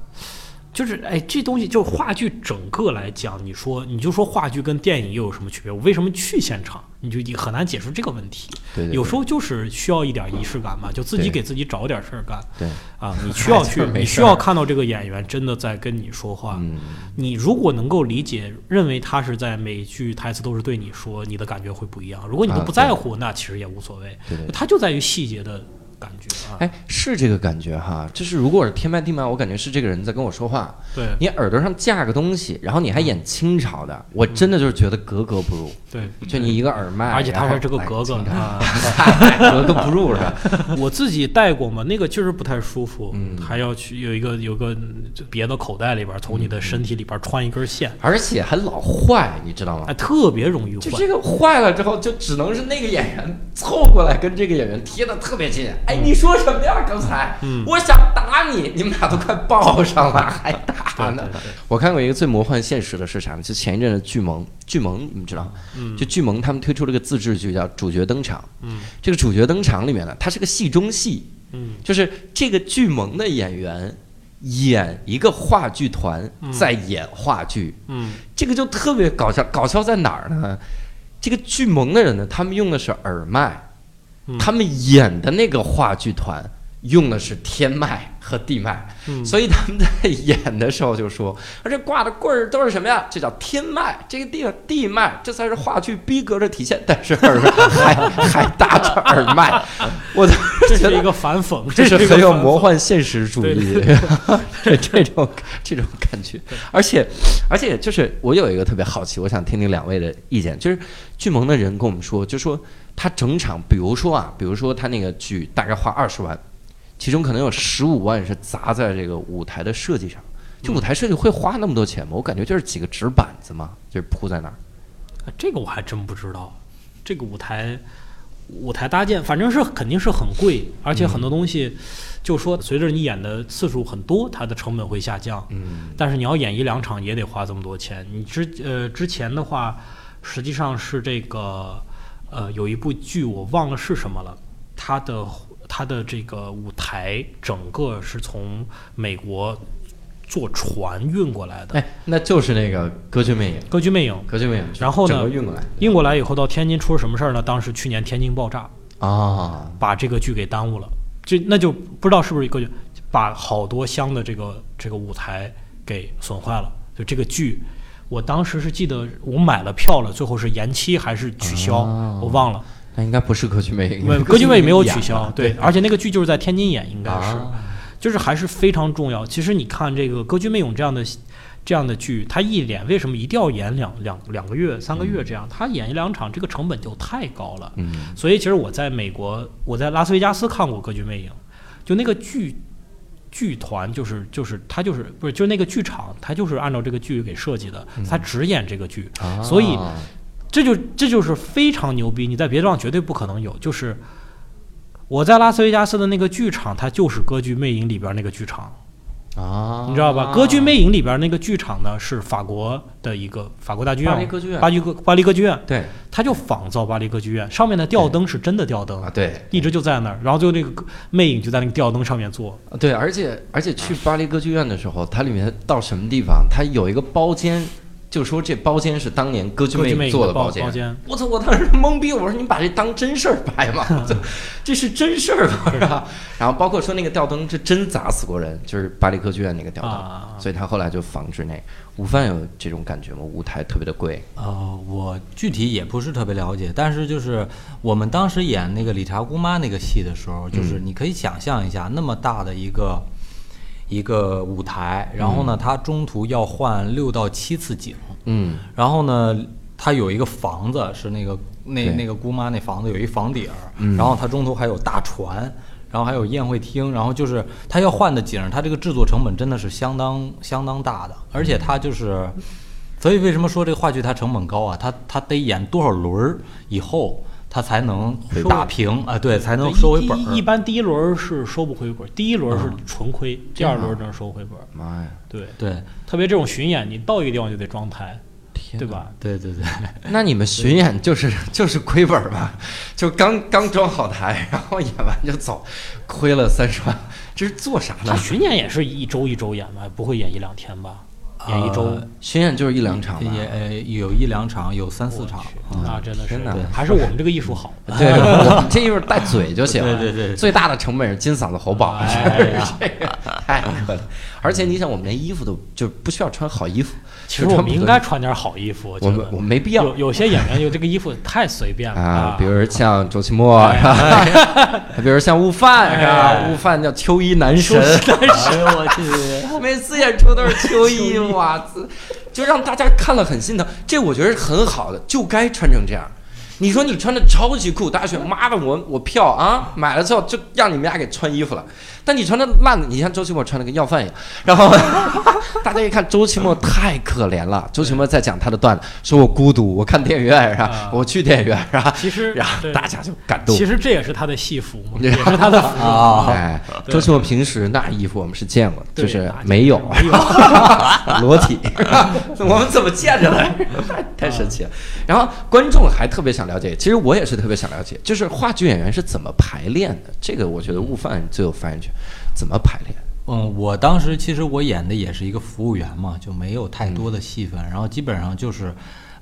就是哎，这东西就话剧整个来讲，你说你就说话剧跟电影又有什么区别？我为什么去现场？你就你很难解释这个问题。对，有时候就是需要一点仪式感嘛，就自己给自己找点事儿干。对啊，你需要去，你需要看到这个演员真的在跟你说话。你如果能够理解，认为他是在每句台词都是对你说，你的感觉会不一样。如果你都不在乎，那其实也无所谓。它就在于细节的。感觉啊。哎，是这个感觉哈，就是如果是天麦地麦，我感觉是这个人在跟我说话。对，你耳朵上架个东西，然后你还演清朝的，我真的就是觉得格格不入。对，就你一个耳麦，而且他还是个格格，格格不入是吧？我自己戴过嘛，那个确实不太舒服，嗯、还要去有一个有个别的口袋里边，从你的身体里边穿一根线，而且还老坏，你知道吗？哎，特别容易坏。就这个坏了之后，就只能是那个演员凑过来跟这个演员贴的特别近。哎，你说什么呀？刚才，嗯，我想打你，你们俩都快抱上了，还打呢。我看过一个最魔幻现实的是啥呢？就前一阵的巨萌，巨萌你们知道吗？嗯，就巨萌他们推出了个自制剧叫《主角登场》。嗯，这个主角登场里面呢，它是个戏中戏。嗯，就是这个巨萌的演员演一个话剧团在演话剧。嗯，这个就特别搞笑，搞笑在哪儿呢？这个巨萌的人呢，他们用的是耳麦。他们演的那个话剧团用的是天麦和地麦、嗯、所以他们在演的时候就说这挂的棍儿都是什么呀，这叫天麦，这个地地麦，这才是话剧逼格的体现，但是耳还还搭着耳麦，我觉得这是一个反讽，这是很有魔幻现实主义这这种这种感觉。而且而且就是我有一个特别好奇，我想听听两位的意见，就是巨萌的人跟我们说，就说他整场，比如说啊，比如说他那个剧大概花二十万，其中可能有十五万是砸在这个舞台的设计上。就舞台设计会花那么多钱吗？我感觉就是几个纸板子嘛，就是铺在那儿。这个我还真不知道，这个舞台舞台搭建，反正是肯定是很贵，而且很多东西，就说随着你演的次数很多，它的成本会下降。嗯。但是你要演一两场也得花这么多钱。你之呃之前的话，实际上是这个。呃，有一部剧我忘了是什么了，它的它的这个舞台整个是从美国坐船运过来的，哎，那就是那个《歌剧魅影》，《歌剧魅影》，《歌剧魅影》。然后呢，整个运过来，运过来以后到天津出了什么事儿呢？当时去年天津爆炸啊，把这个剧给耽误了，这那就不知道是不是一个，把好多箱的这个这个舞台给损坏了，就这个剧。我当时是记得我买了票了，最后是延期还是取消，哦、我忘了。那应该不是歌剧魅影，歌剧魅影没有取消，对，而且那个剧就是在天津演，应该是，啊、就是还是非常重要。其实你看这个歌剧魅影这样的这样的剧，它一演为什么一定要演两两两个月、三个月这样？它演一两场，这个成本就太高了。嗯，所以其实我在美国，我在拉斯维加斯看过歌剧魅影，就那个剧。剧团就是就是他就是不是就是那个剧场，他就是按照这个剧给设计的，他只演这个剧，嗯、所以这就这就是非常牛逼，你在别的地方绝对不可能有。就是我在拉斯维加斯的那个剧场，它就是《歌剧魅影》里边那个剧场啊，你知道吧？《歌剧魅影》里边那个剧场呢是法国的一个法国大剧院，巴黎歌剧院，巴黎歌巴黎歌剧院，对，他就仿造巴黎歌剧院，上面的吊灯是真的吊灯啊，对，一直就在那儿，然后就那个魅影就在那个吊灯上面坐，对，而且而且去巴黎歌剧院的时候，它里面到什么地方，它有一个包间。就说这包间是当年歌剧魅影做的包间，我操！我当时懵逼，我说你把这当真事儿摆吗？这是真事儿吧？是吧？然后包括说那个吊灯，这真砸死过人，就是巴黎歌剧院那个吊灯，啊、所以他后来就防止那个。午饭有这种感觉吗？舞台特别的贵啊、呃，我具体也不是特别了解，但是就是我们当时演那个理查姑妈那个戏的时候，就是你可以想象一下，那么大的一个。一个舞台，然后呢，它中途要换六到七次景，嗯，然后呢，它有一个房子是那个那那个姑妈那房子有一房顶，嗯、然后它中途还有大船，然后还有宴会厅，然后就是它要换的景，它这个制作成本真的是相当相当大的，而且它就是，所以为什么说这个话剧它成本高啊？它它得演多少轮以后？他才能打平啊，对，才能收回本。一般第一轮是收不回本，第一轮是纯亏，嗯、第二轮能收回本。妈呀！对对，特别这种巡演，你到一个地方就得装台，对吧？对对对。那你们巡演就是就是亏本吧？就刚刚装好台，然后演完就走，亏了三十万，这是做啥呢？他巡演也是一周一周演嘛，不会演一两天吧？演一周、呃、巡演就是一两场，也呃有一两场，有三四场，那、嗯、真的是真的，还是我们这个艺术好。对，我们这艺术带嘴就行了。对对对，最大的成本是金嗓子喉宝。哎呀，这个太热了。而且你想，我们连衣服都就不需要穿好衣服。其实我们应该穿点好衣服，我们我们没必要。有有些演员有这个衣服太随便了啊，比如像周奇墨是吧？比如像悟饭是吧？悟饭叫秋衣男神，男神我去，每次演出都是秋衣，哇，就让大家看了很心疼。这我觉得是很好的，就该穿成这样。你说你穿的超级酷，大家选妈的我我票啊，买了之后就让你们俩给穿衣服了。但你穿的烂的，你像周奇墨穿了个要饭一样。然后大家一看周奇墨太可怜了，周奇墨在讲他的段子，说我孤独，我看电影院是吧、啊？我去电影院是吧？其实，然后大家就感动。其实这也是他的戏服嘛，也是他的服。哦哎、周奇墨平时那衣服我们是见过的，就是没有，裸体，我们怎么见着的？太神奇了。然后观众还特别想了解，其实我也是特别想了解，就是话剧演员是怎么排练的？这个我觉得悟饭最有发言权，怎么排练？嗯，我当时其实我演的也是一个服务员嘛，就没有太多的戏份，嗯、然后基本上就是，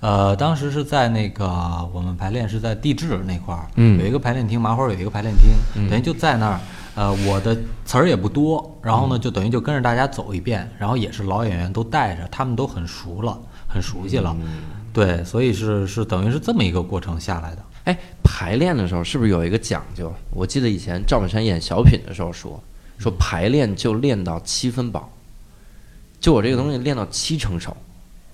呃，当时是在那个我们排练是在地质那块儿，嗯，有一个排练厅，麻花有一个排练厅，嗯、等于就在那儿。呃，我的词儿也不多，然后呢，就等于就跟着大家走一遍，然后也是老演员都带着，他们都很熟了，很熟悉了。嗯对，所以是是等于是这么一个过程下来的。哎，排练的时候是不是有一个讲究？我记得以前赵本山演小品的时候说，说排练就练到七分饱，就我这个东西练到七成熟，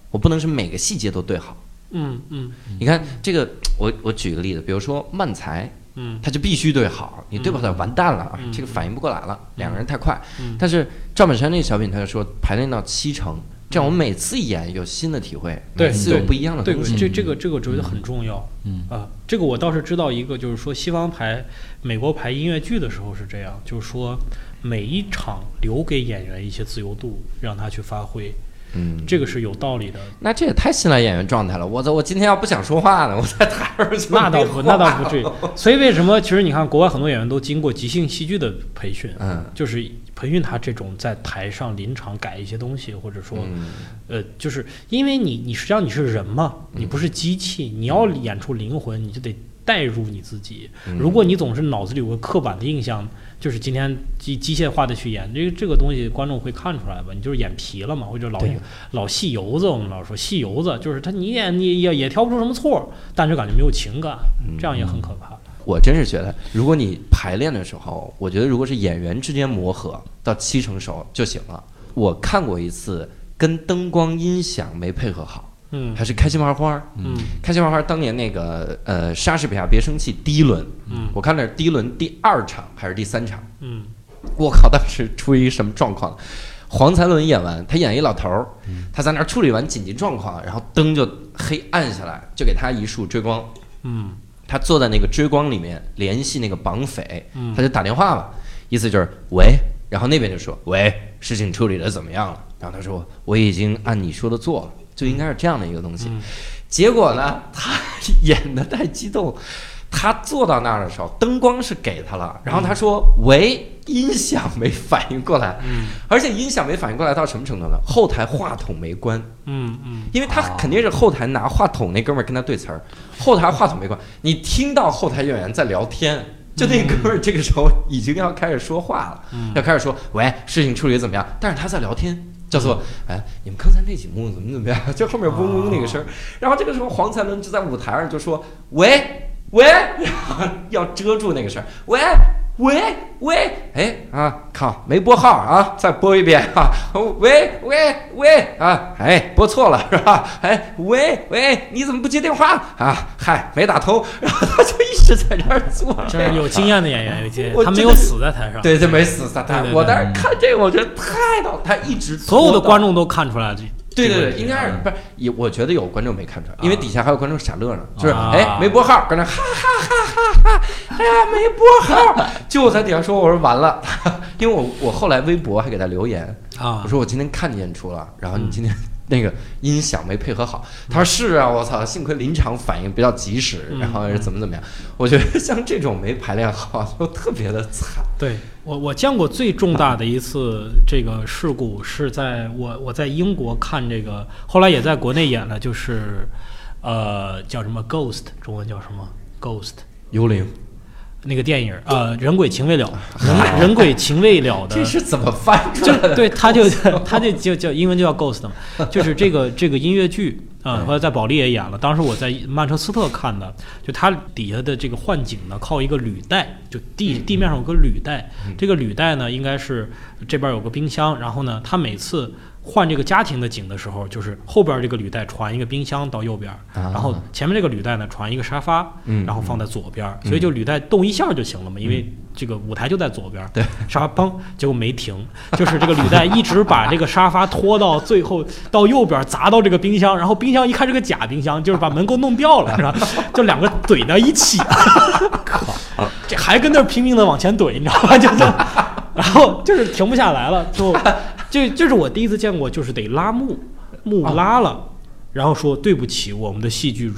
我不能是每个细节都对好。嗯嗯，你看这个，我我举个例子，比如说慢才。嗯，他就必须对好，你对不好完蛋了、嗯、这个反应不过来了，嗯、两个人太快。嗯、但是赵本山那个小品他就说排练到七成，这样我每次演有新的体会，每次有不一样的东西。对，对这这个这个我觉得很重要。嗯啊，这个我倒是知道一个，就是说西方排美国排音乐剧的时候是这样，就是说每一场留给演员一些自由度，让他去发挥。嗯，这个是有道理的。那这也太信赖演员状态了。我我今天要不想说话呢，我在台上那倒不那倒不至于。所以为什么其实你看国外很多演员都经过即兴戏剧的培训，嗯，就是培训他这种在台上临场改一些东西，或者说，嗯、呃，就是因为你你实际上你是人嘛，你不是机器，你要演出灵魂，你就得带入你自己。如果你总是脑子里有个刻板的印象。就是今天机机械化的去演，这个这个东西观众会看出来吧？你就是演皮了嘛，或者老老戏油子，我们老说戏油子，就是他你演你也也挑不出什么错，但是感觉没有情感，这样也很可怕。嗯、我真是觉得，如果你排练的时候，我觉得如果是演员之间磨合到七成熟就行了。我看过一次跟灯光音响没配合好，嗯，还是开心麻花，嗯，开心麻花当年那个呃莎士比亚别生气第一轮。嗯，我看那是第一轮第二场还是第三场？嗯，我靠，当时出于什么状况？黄才伦演完，他演一老头儿，他在那儿处理完紧急状况，然后灯就黑暗下来，就给他一束追光。嗯，他坐在那个追光里面联系那个绑匪，嗯、他就打电话嘛，意思就是喂，然后那边就说喂，事情处理的怎么样了？然后他说我已经按你说的做了，就应该是这样的一个东西。嗯、结果呢，他演的太激动了。他坐到那儿的时候，灯光是给他了，然后他说：“嗯、喂，音响没反应过来。”嗯，而且音响没反应过来到什么程度呢？后台话筒没关。嗯嗯，因为他肯定是后台拿话筒那哥们儿跟他对词儿，后台话筒没关，你听到后台演员在聊天，就那哥们儿这个时候已经要开始说话了，嗯、要开始说：“喂，事情处理怎么样？”但是他在聊天。叫做哎，你们刚才那几幕怎么怎么样？就后面嗡嗡那个声儿，然后这个时候黄才伦就在舞台上就说：“喂。”喂，要遮住那个事儿。喂，喂，喂，哎啊，靠，没拨号啊，再拨一遍啊。喂，喂，喂啊，哎，拨错了是吧？哎，喂，喂，你怎么不接电话啊？嗨，没打通。然后他就一直在这儿坐着。这是有经验的演员，有经验，他没有死在台上。对，这没死在台上。我当时看这个，我觉得太到他一直所有的观众都看出来了。对对对，应该是不是也？我觉得有观众没看出来，因为底下还有观众傻乐呢，就是哎没拨号，跟那哈哈哈哈哈，哎呀没拨号，就我在底下说我说完了，因为我我后来微博还给他留言啊，我说我今天看你演出了，然后你今天那个音响没配合好，他说是啊，我操，幸亏临场反应比较及时，然后是怎么怎么样，我觉得像这种没排练好都特别的惨。对。我我见过最重大的一次这个事故是在我我在英国看这个，后来也在国内演了，就是，呃，叫什么 Ghost， 中文叫什么 Ghost， 幽灵，那个电影呃，人鬼情未了，人人鬼情未了的，这是怎么翻出来的？对，他就他就就叫英文就叫 Ghost 嘛，就是这个这个音乐剧啊，后来在保利也演了。当时我在曼彻斯特看的，就它底下的这个幻景呢，靠一个履带，就地地面上有个履带，这个履带呢应该是这边有个冰箱，然后呢，他每次换这个家庭的景的时候，就是后边这个履带传一个冰箱到右边，然后前面这个履带呢传一个沙发，然后放在左边，所以就履带动一下就行了嘛，因为这个舞台就在左边，沙发砰，结果没停，就是这个履带一直把这个沙发拖到最后到右边砸到这个冰箱，然后冰箱一看是个假冰箱，就是把门钩弄掉了，是吧？就两个怼在一起，靠，这还跟那拼命的往前怼，你知道吧？就是，然后就是停不下来了，就。这这是我第一次见过，就是得拉幕，幕拉了，哦、然后说对不起，我们的戏剧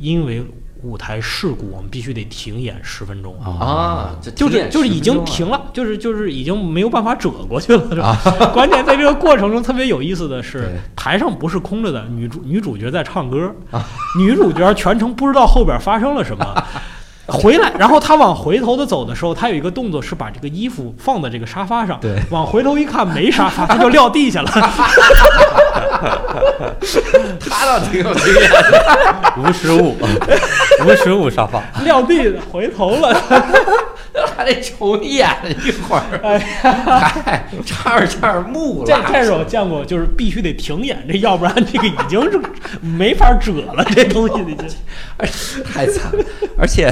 因为舞台事故，我们必须得停演十分钟啊，就是就是已经停了，就是就是已经没有办法折过去了。啊、关键在这个过程中特别有意思的是，台上不是空着的，女主女主角在唱歌，啊、女主角全程不知道后边发生了什么。啊回来，然后他往回头的走的时候，他有一个动作是把这个衣服放在这个沙发上，对，往回头一看没沙发，他就撂地下了。他倒挺有经验的，无实物，无实物沙发，撂地回头了，还得重演一会儿。哎呀，差点差点木了。这这是我见过，就是必须得停演，这要不然这个已经是没法遮了，这东西已经太惨，而且。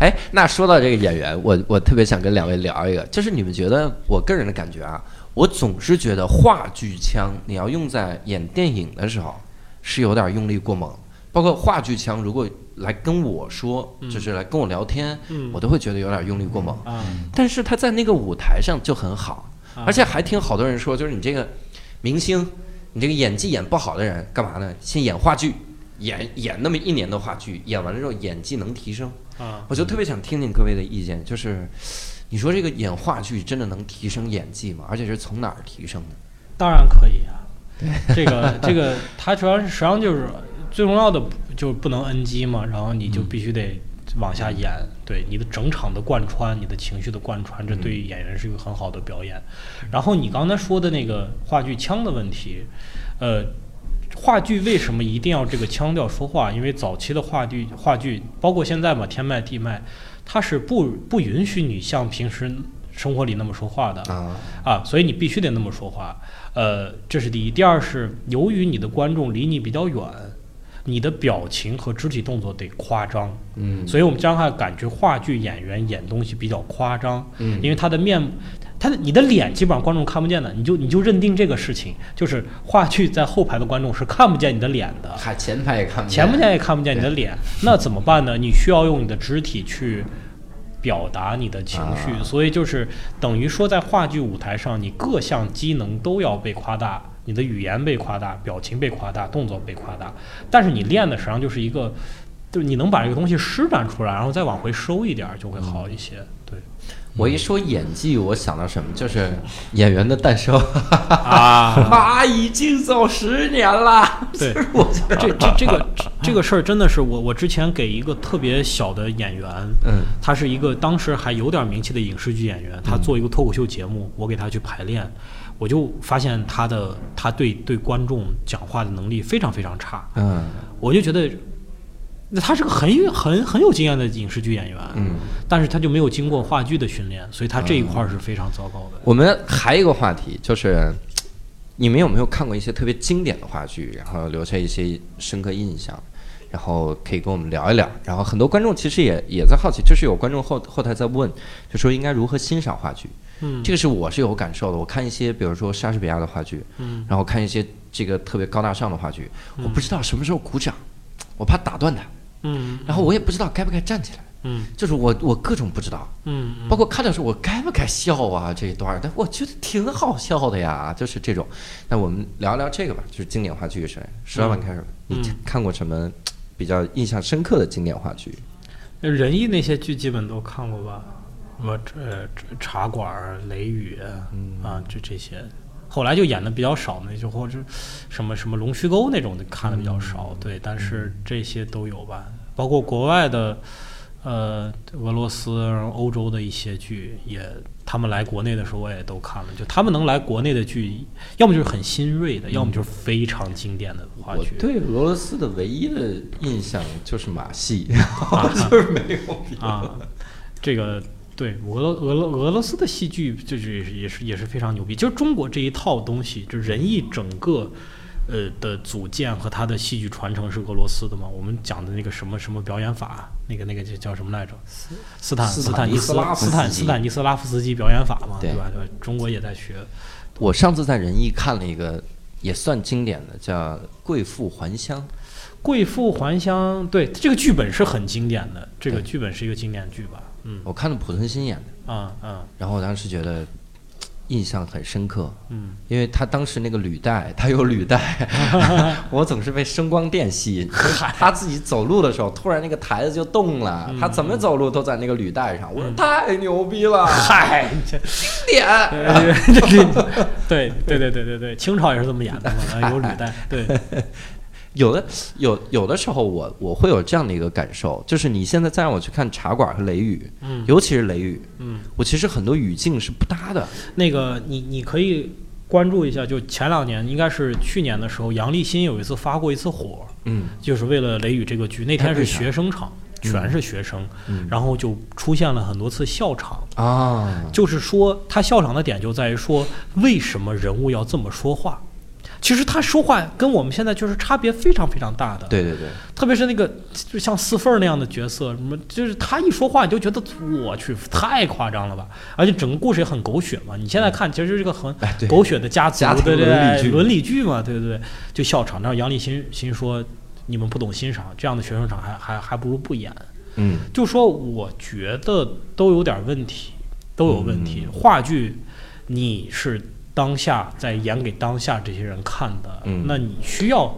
哎，那说到这个演员，我我特别想跟两位聊一个，就是你们觉得，我个人的感觉啊，我总是觉得话剧腔你要用在演电影的时候是有点用力过猛，包括话剧腔如果来跟我说，就是来跟我聊天，嗯、我都会觉得有点用力过猛，嗯、但是他在那个舞台上就很好，嗯、而且还听好多人说，就是你这个明星，你这个演技演不好的人干嘛呢？先演话剧，演演那么一年的话剧，演完了之后演技能提升啊！我就特别想听听各位的意见，就是你说这个演话剧真的能提升演技吗？而且是从哪儿提升的？当然可以啊，这个这个它主要是实际上就是最重要的就是不能 N G 嘛，然后你就必须得往下演，嗯、对你的整场的贯穿，你的情绪的贯穿，这对于演员是一个很好的表演。嗯、然后你刚才说的那个话剧腔的问题，呃。话剧为什么一定要这个腔调说话？因为早期的话剧，话剧包括现在嘛，天麦地麦，它是不不允许你像平时生活里那么说话的啊啊，所以你必须得那么说话。呃，这是第一。第二是，由于你的观众离你比较远，你的表情和肢体动作得夸张，嗯，所以我们经常感觉话剧演员演东西比较夸张，嗯，因为他的面。他的你的脸基本上观众看不见的，你就你就认定这个事情就是话剧在后排的观众是看不见你的脸的，还前排也看不见，前排也看不见你的脸，那怎么办呢？你需要用你的肢体去表达你的情绪，啊、所以就是等于说在话剧舞台上，你各项机能都要被夸大，你的语言被夸大，表情被夸大，动作被夸大，但是你练的实际上就是一个，就是你能把这个东西施展出来，然后再往回收一点就会好一些，嗯、对。我一说演技，我想到什么？就是演员的诞生啊！妈已经走十年了。对，我这这这个这个事儿真的是我我之前给一个特别小的演员，嗯，他是一个当时还有点名气的影视剧演员，他做一个脱口秀节目，我给他去排练，我就发现他的他对对观众讲话的能力非常非常差，嗯，我就觉得。那他是个很很很有经验的影视剧演员，嗯，但是他就没有经过话剧的训练，所以他这一块是非常糟糕的。我们还有一个话题就是，你们有没有看过一些特别经典的话剧，然后留下一些深刻印象，然后可以跟我们聊一聊。然后很多观众其实也也在好奇，就是有观众后后台在问，就说应该如何欣赏话剧。嗯，这个是我是有感受的。我看一些比如说莎士比亚的话剧，嗯，然后看一些这个特别高大上的话剧，嗯、我不知道什么时候鼓掌，我怕打断他。嗯，然后我也不知道该不该站起来，嗯，就是我我各种不知道，嗯，包括看的时候我该不该笑啊这一段，但我觉得挺好笑的呀，就是这种。那我们聊聊这个吧，就是经典话剧是石老板开始，你看过什么比较印象深刻的经典话剧？仁义那些剧基本都看过吧，什么呃茶馆、雷雨啊，就这些。后来就演的比较少，那就或者什么什么龙须沟那种的看的比较少，对，但是这些都有吧，包括国外的呃俄罗斯然后欧洲的一些剧也他们来国内的时候我也都看了，就他们能来国内的剧要么就是很新锐的、嗯、要么就是非常经典的话剧。我对俄罗斯的唯一的印象就是马戏、啊、就是没有别的、啊、这个对俄罗俄罗俄罗斯的戏剧就是也是也是非常牛逼，就是中国这一套东西就人艺整个呃的组建和它的戏剧传承是俄罗斯的嘛？我们讲的那个什么什么表演法，那个那个叫什么来着？斯坦斯坦尼斯拉斯坦斯坦尼斯拉夫斯基表演法嘛，对吧？对吧？中国也在学。我上次在人艺看了一个也算经典的，叫《贵妇还乡》。贵妇还乡，对，这个剧本是很经典的，这个剧本是一个经典剧吧？嗯，我看了濮存昕演的。啊、嗯、啊！然后我当时觉得。印象很深刻，嗯，因为他当时那个履带，他有履带，我总是被声光电吸引。他自己走路的时候，突然那个台子就动了，嗯、他怎么走路都在那个履带上，嗯、我说太牛逼了，嗨，经典。对对对对对对，清朝也是这么演的嘛，有履带。对，有的有有的时候我我会有这样的一个感受，就是你现在再让我去看茶馆和雷雨，嗯，尤其是雷雨，嗯，我其实很多语境是不搭的。那个你你可以关注一下，就前两年应该是去年的时候，杨立新有一次发过一次火，嗯，就是为了雷雨这个剧，那天是学生场，全是学生、嗯，然后就出现了很多次笑场啊、嗯，就是说他笑场的点就在于说为什么人物要这么说话。其实他说话跟我们现在就是差别非常非常大的，对对对，特别是那个就像四凤那样的角色，什么就是他一说话你就觉得我去太夸张了吧，而且整个故事也很狗血嘛。你现在看其实是个很狗血的家族对对对伦理剧嘛，对对对，就笑场。然后杨立新新说你们不懂欣赏，这样的学生场还还还不如不演。嗯，就说我觉得都有点问题，都有问题。嗯、话剧你是。当下在演给当下这些人看的、嗯、那你需要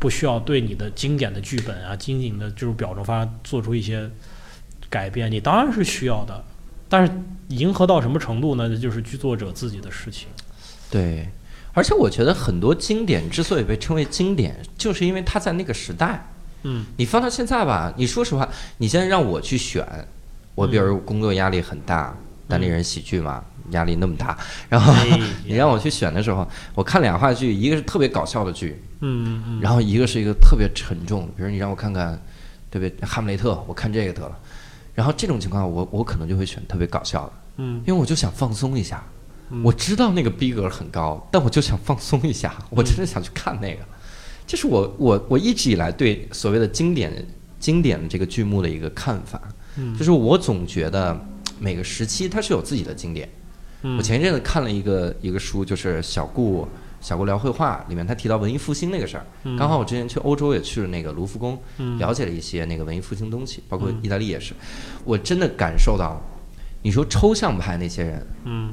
不需要对你的经典的剧本啊经典的就是表征法做出一些改变，你当然是需要的，但是迎合到什么程度呢，就是剧作者自己的事情。对，而且我觉得很多经典之所以被称为经典，就是因为它在那个时代，嗯，你放到现在吧，你说实话你现在让我去选，我比如工作压力很大、嗯、单立人喜剧嘛压力那么大，然后你让我去选的时候，我看俩话剧，一个是特别搞笑的剧，嗯嗯，然后一个是一个特别沉重，比如你让我看看，对不对？哈姆雷特，我看这个得了。然后这种情况我，我我可能就会选特别搞笑的，嗯，因为我就想放松一下。我知道那个逼格很高，但我就想放松一下，我真的想去看那个。这是我我我一直以来对所谓的经典经典这个剧目的一个看法，就是我总觉得每个时期它是有自己的经典。我前一阵子看了一个一个书，就是小顾小顾聊绘画，里面他提到文艺复兴那个事儿、嗯。刚好我之前去欧洲也去了那个卢浮宫、嗯，了解了一些那个文艺复兴东西，包括意大利也是。嗯、我真的感受到，你说抽象派那些人，嗯，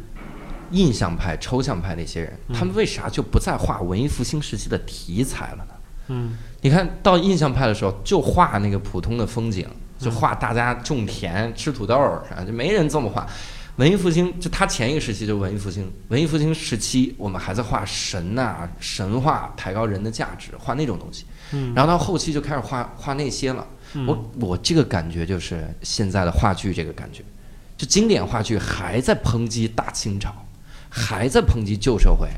印象派、抽象派那些人，嗯、他们为啥就不再画文艺复兴时期的题材了呢？嗯，你看到印象派的时候，就画那个普通的风景，就画大家种田、吃土豆啥，就没人这么画。文艺复兴就他前一个时期就是文艺复兴，文艺复兴时期我们还在画神啊神话，抬高人的价值，画那种东西。嗯，然后到后期就开始画画那些了。嗯、我我这个感觉就是现在的话剧这个感觉，就经典话剧还在抨击大清朝，还在抨击旧社会。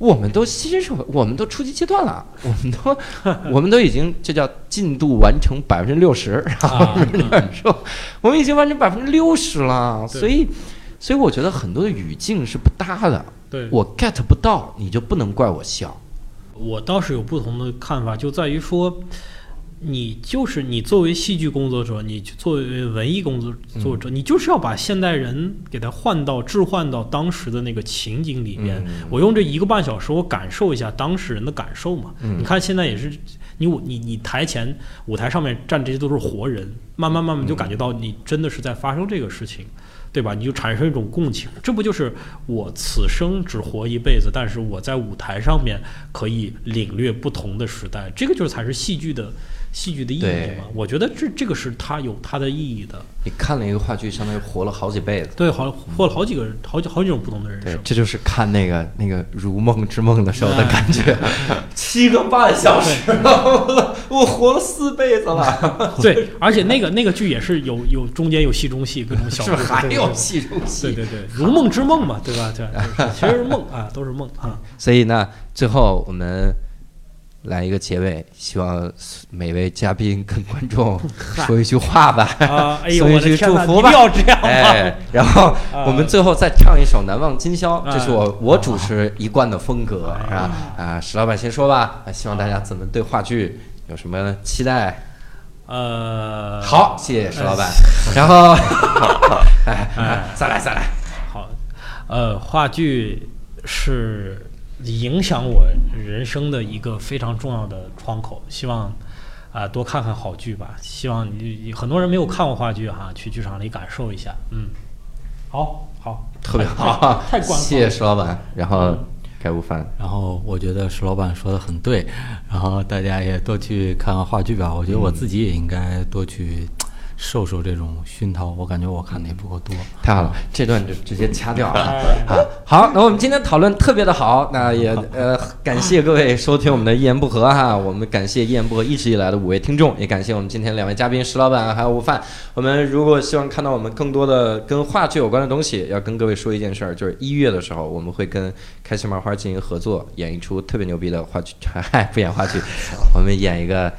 我们都新社会，我们都初级阶段了，我们都我们都已经这叫进度完成百分之六十，然后我们这说我们已经完成百分之六十了，所以所以我觉得很多的语境是不搭的，对我 get 不到，你就不能怪我笑。我倒是有不同的看法，就在于说，你就是你作为戏剧工作者，你作为文艺工作作者、嗯、你就是要把现代人给他换到置换到当时的那个情景里面、嗯、我用这一个半小时我感受一下当事人的感受嘛、嗯、你看现在也是你你你台前舞台上面站这些都是活人，慢慢慢慢就感觉到你真的是在发生这个事情、嗯、对吧，你就产生一种共情，这不就是我此生只活一辈子，但是我在舞台上面可以领略不同的时代，这个就是才是戏剧的戏剧的意义嘛。我觉得这这个是它有它的意义的。你看了一个话剧，相当于活了好几辈子。对，好活了好几个人，好几好几种不同的人生。对，这就是看那个那个《如梦之梦》的时候的感觉，七个半小时了，我活了四辈子了。对，而且那个那个剧也是有有中间有戏中戏各种小故事，还有戏中戏。对对对，如梦之梦嘛，对吧？对，其实梦啊，都是梦啊。所以呢，最后我们来一个结尾，希望每位嘉宾跟观众说一句话吧，啊、哎呦说一句祝福吧，一定要这样吧、哎。然后我们最后再唱一首《难忘今宵》，啊、这是我我主持一贯的风格，是吧、啊？啊，石老板先说吧，希望大家怎么对话剧有什么期待？呃，好，谢谢石老板。呃、然后，哎哎，再来再来。好，呃，话剧是影响我人生的一个非常重要的窗口，希望啊、呃、多看看好剧吧。希望你很多人没有看过话剧哈、啊，去剧场里感受一下。嗯，好好，特别好，太官方。谢谢石老板，然后该午饭。然后我觉得石老板说的很对，然后大家也多去看看话剧吧。我觉得我自己也应该多去受受这种熏陶，我感觉我看的也不够多。太好了，这段就直接掐掉了。啊、好，那我们今天讨论特别的好，那也呃感谢各位收听我们的一言不合哈，我们感谢一言不合一直以来的五位听众，也感谢我们今天两位嘉宾石老板还有午饭。我们如果希望看到我们更多的跟话剧有关的东西，要跟各位说一件事儿，就是一月的时候我们会跟开心麻花进行合作，演一出特别牛逼的话剧，哎、不演话剧，我们演一个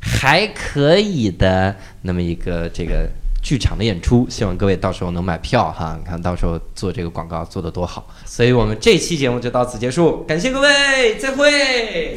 还可以的那么一个这个剧场的演出，希望各位到时候能买票哈，看到时候做这个广告做得多好。所以我们这期节目就到此结束，感谢各位，再会。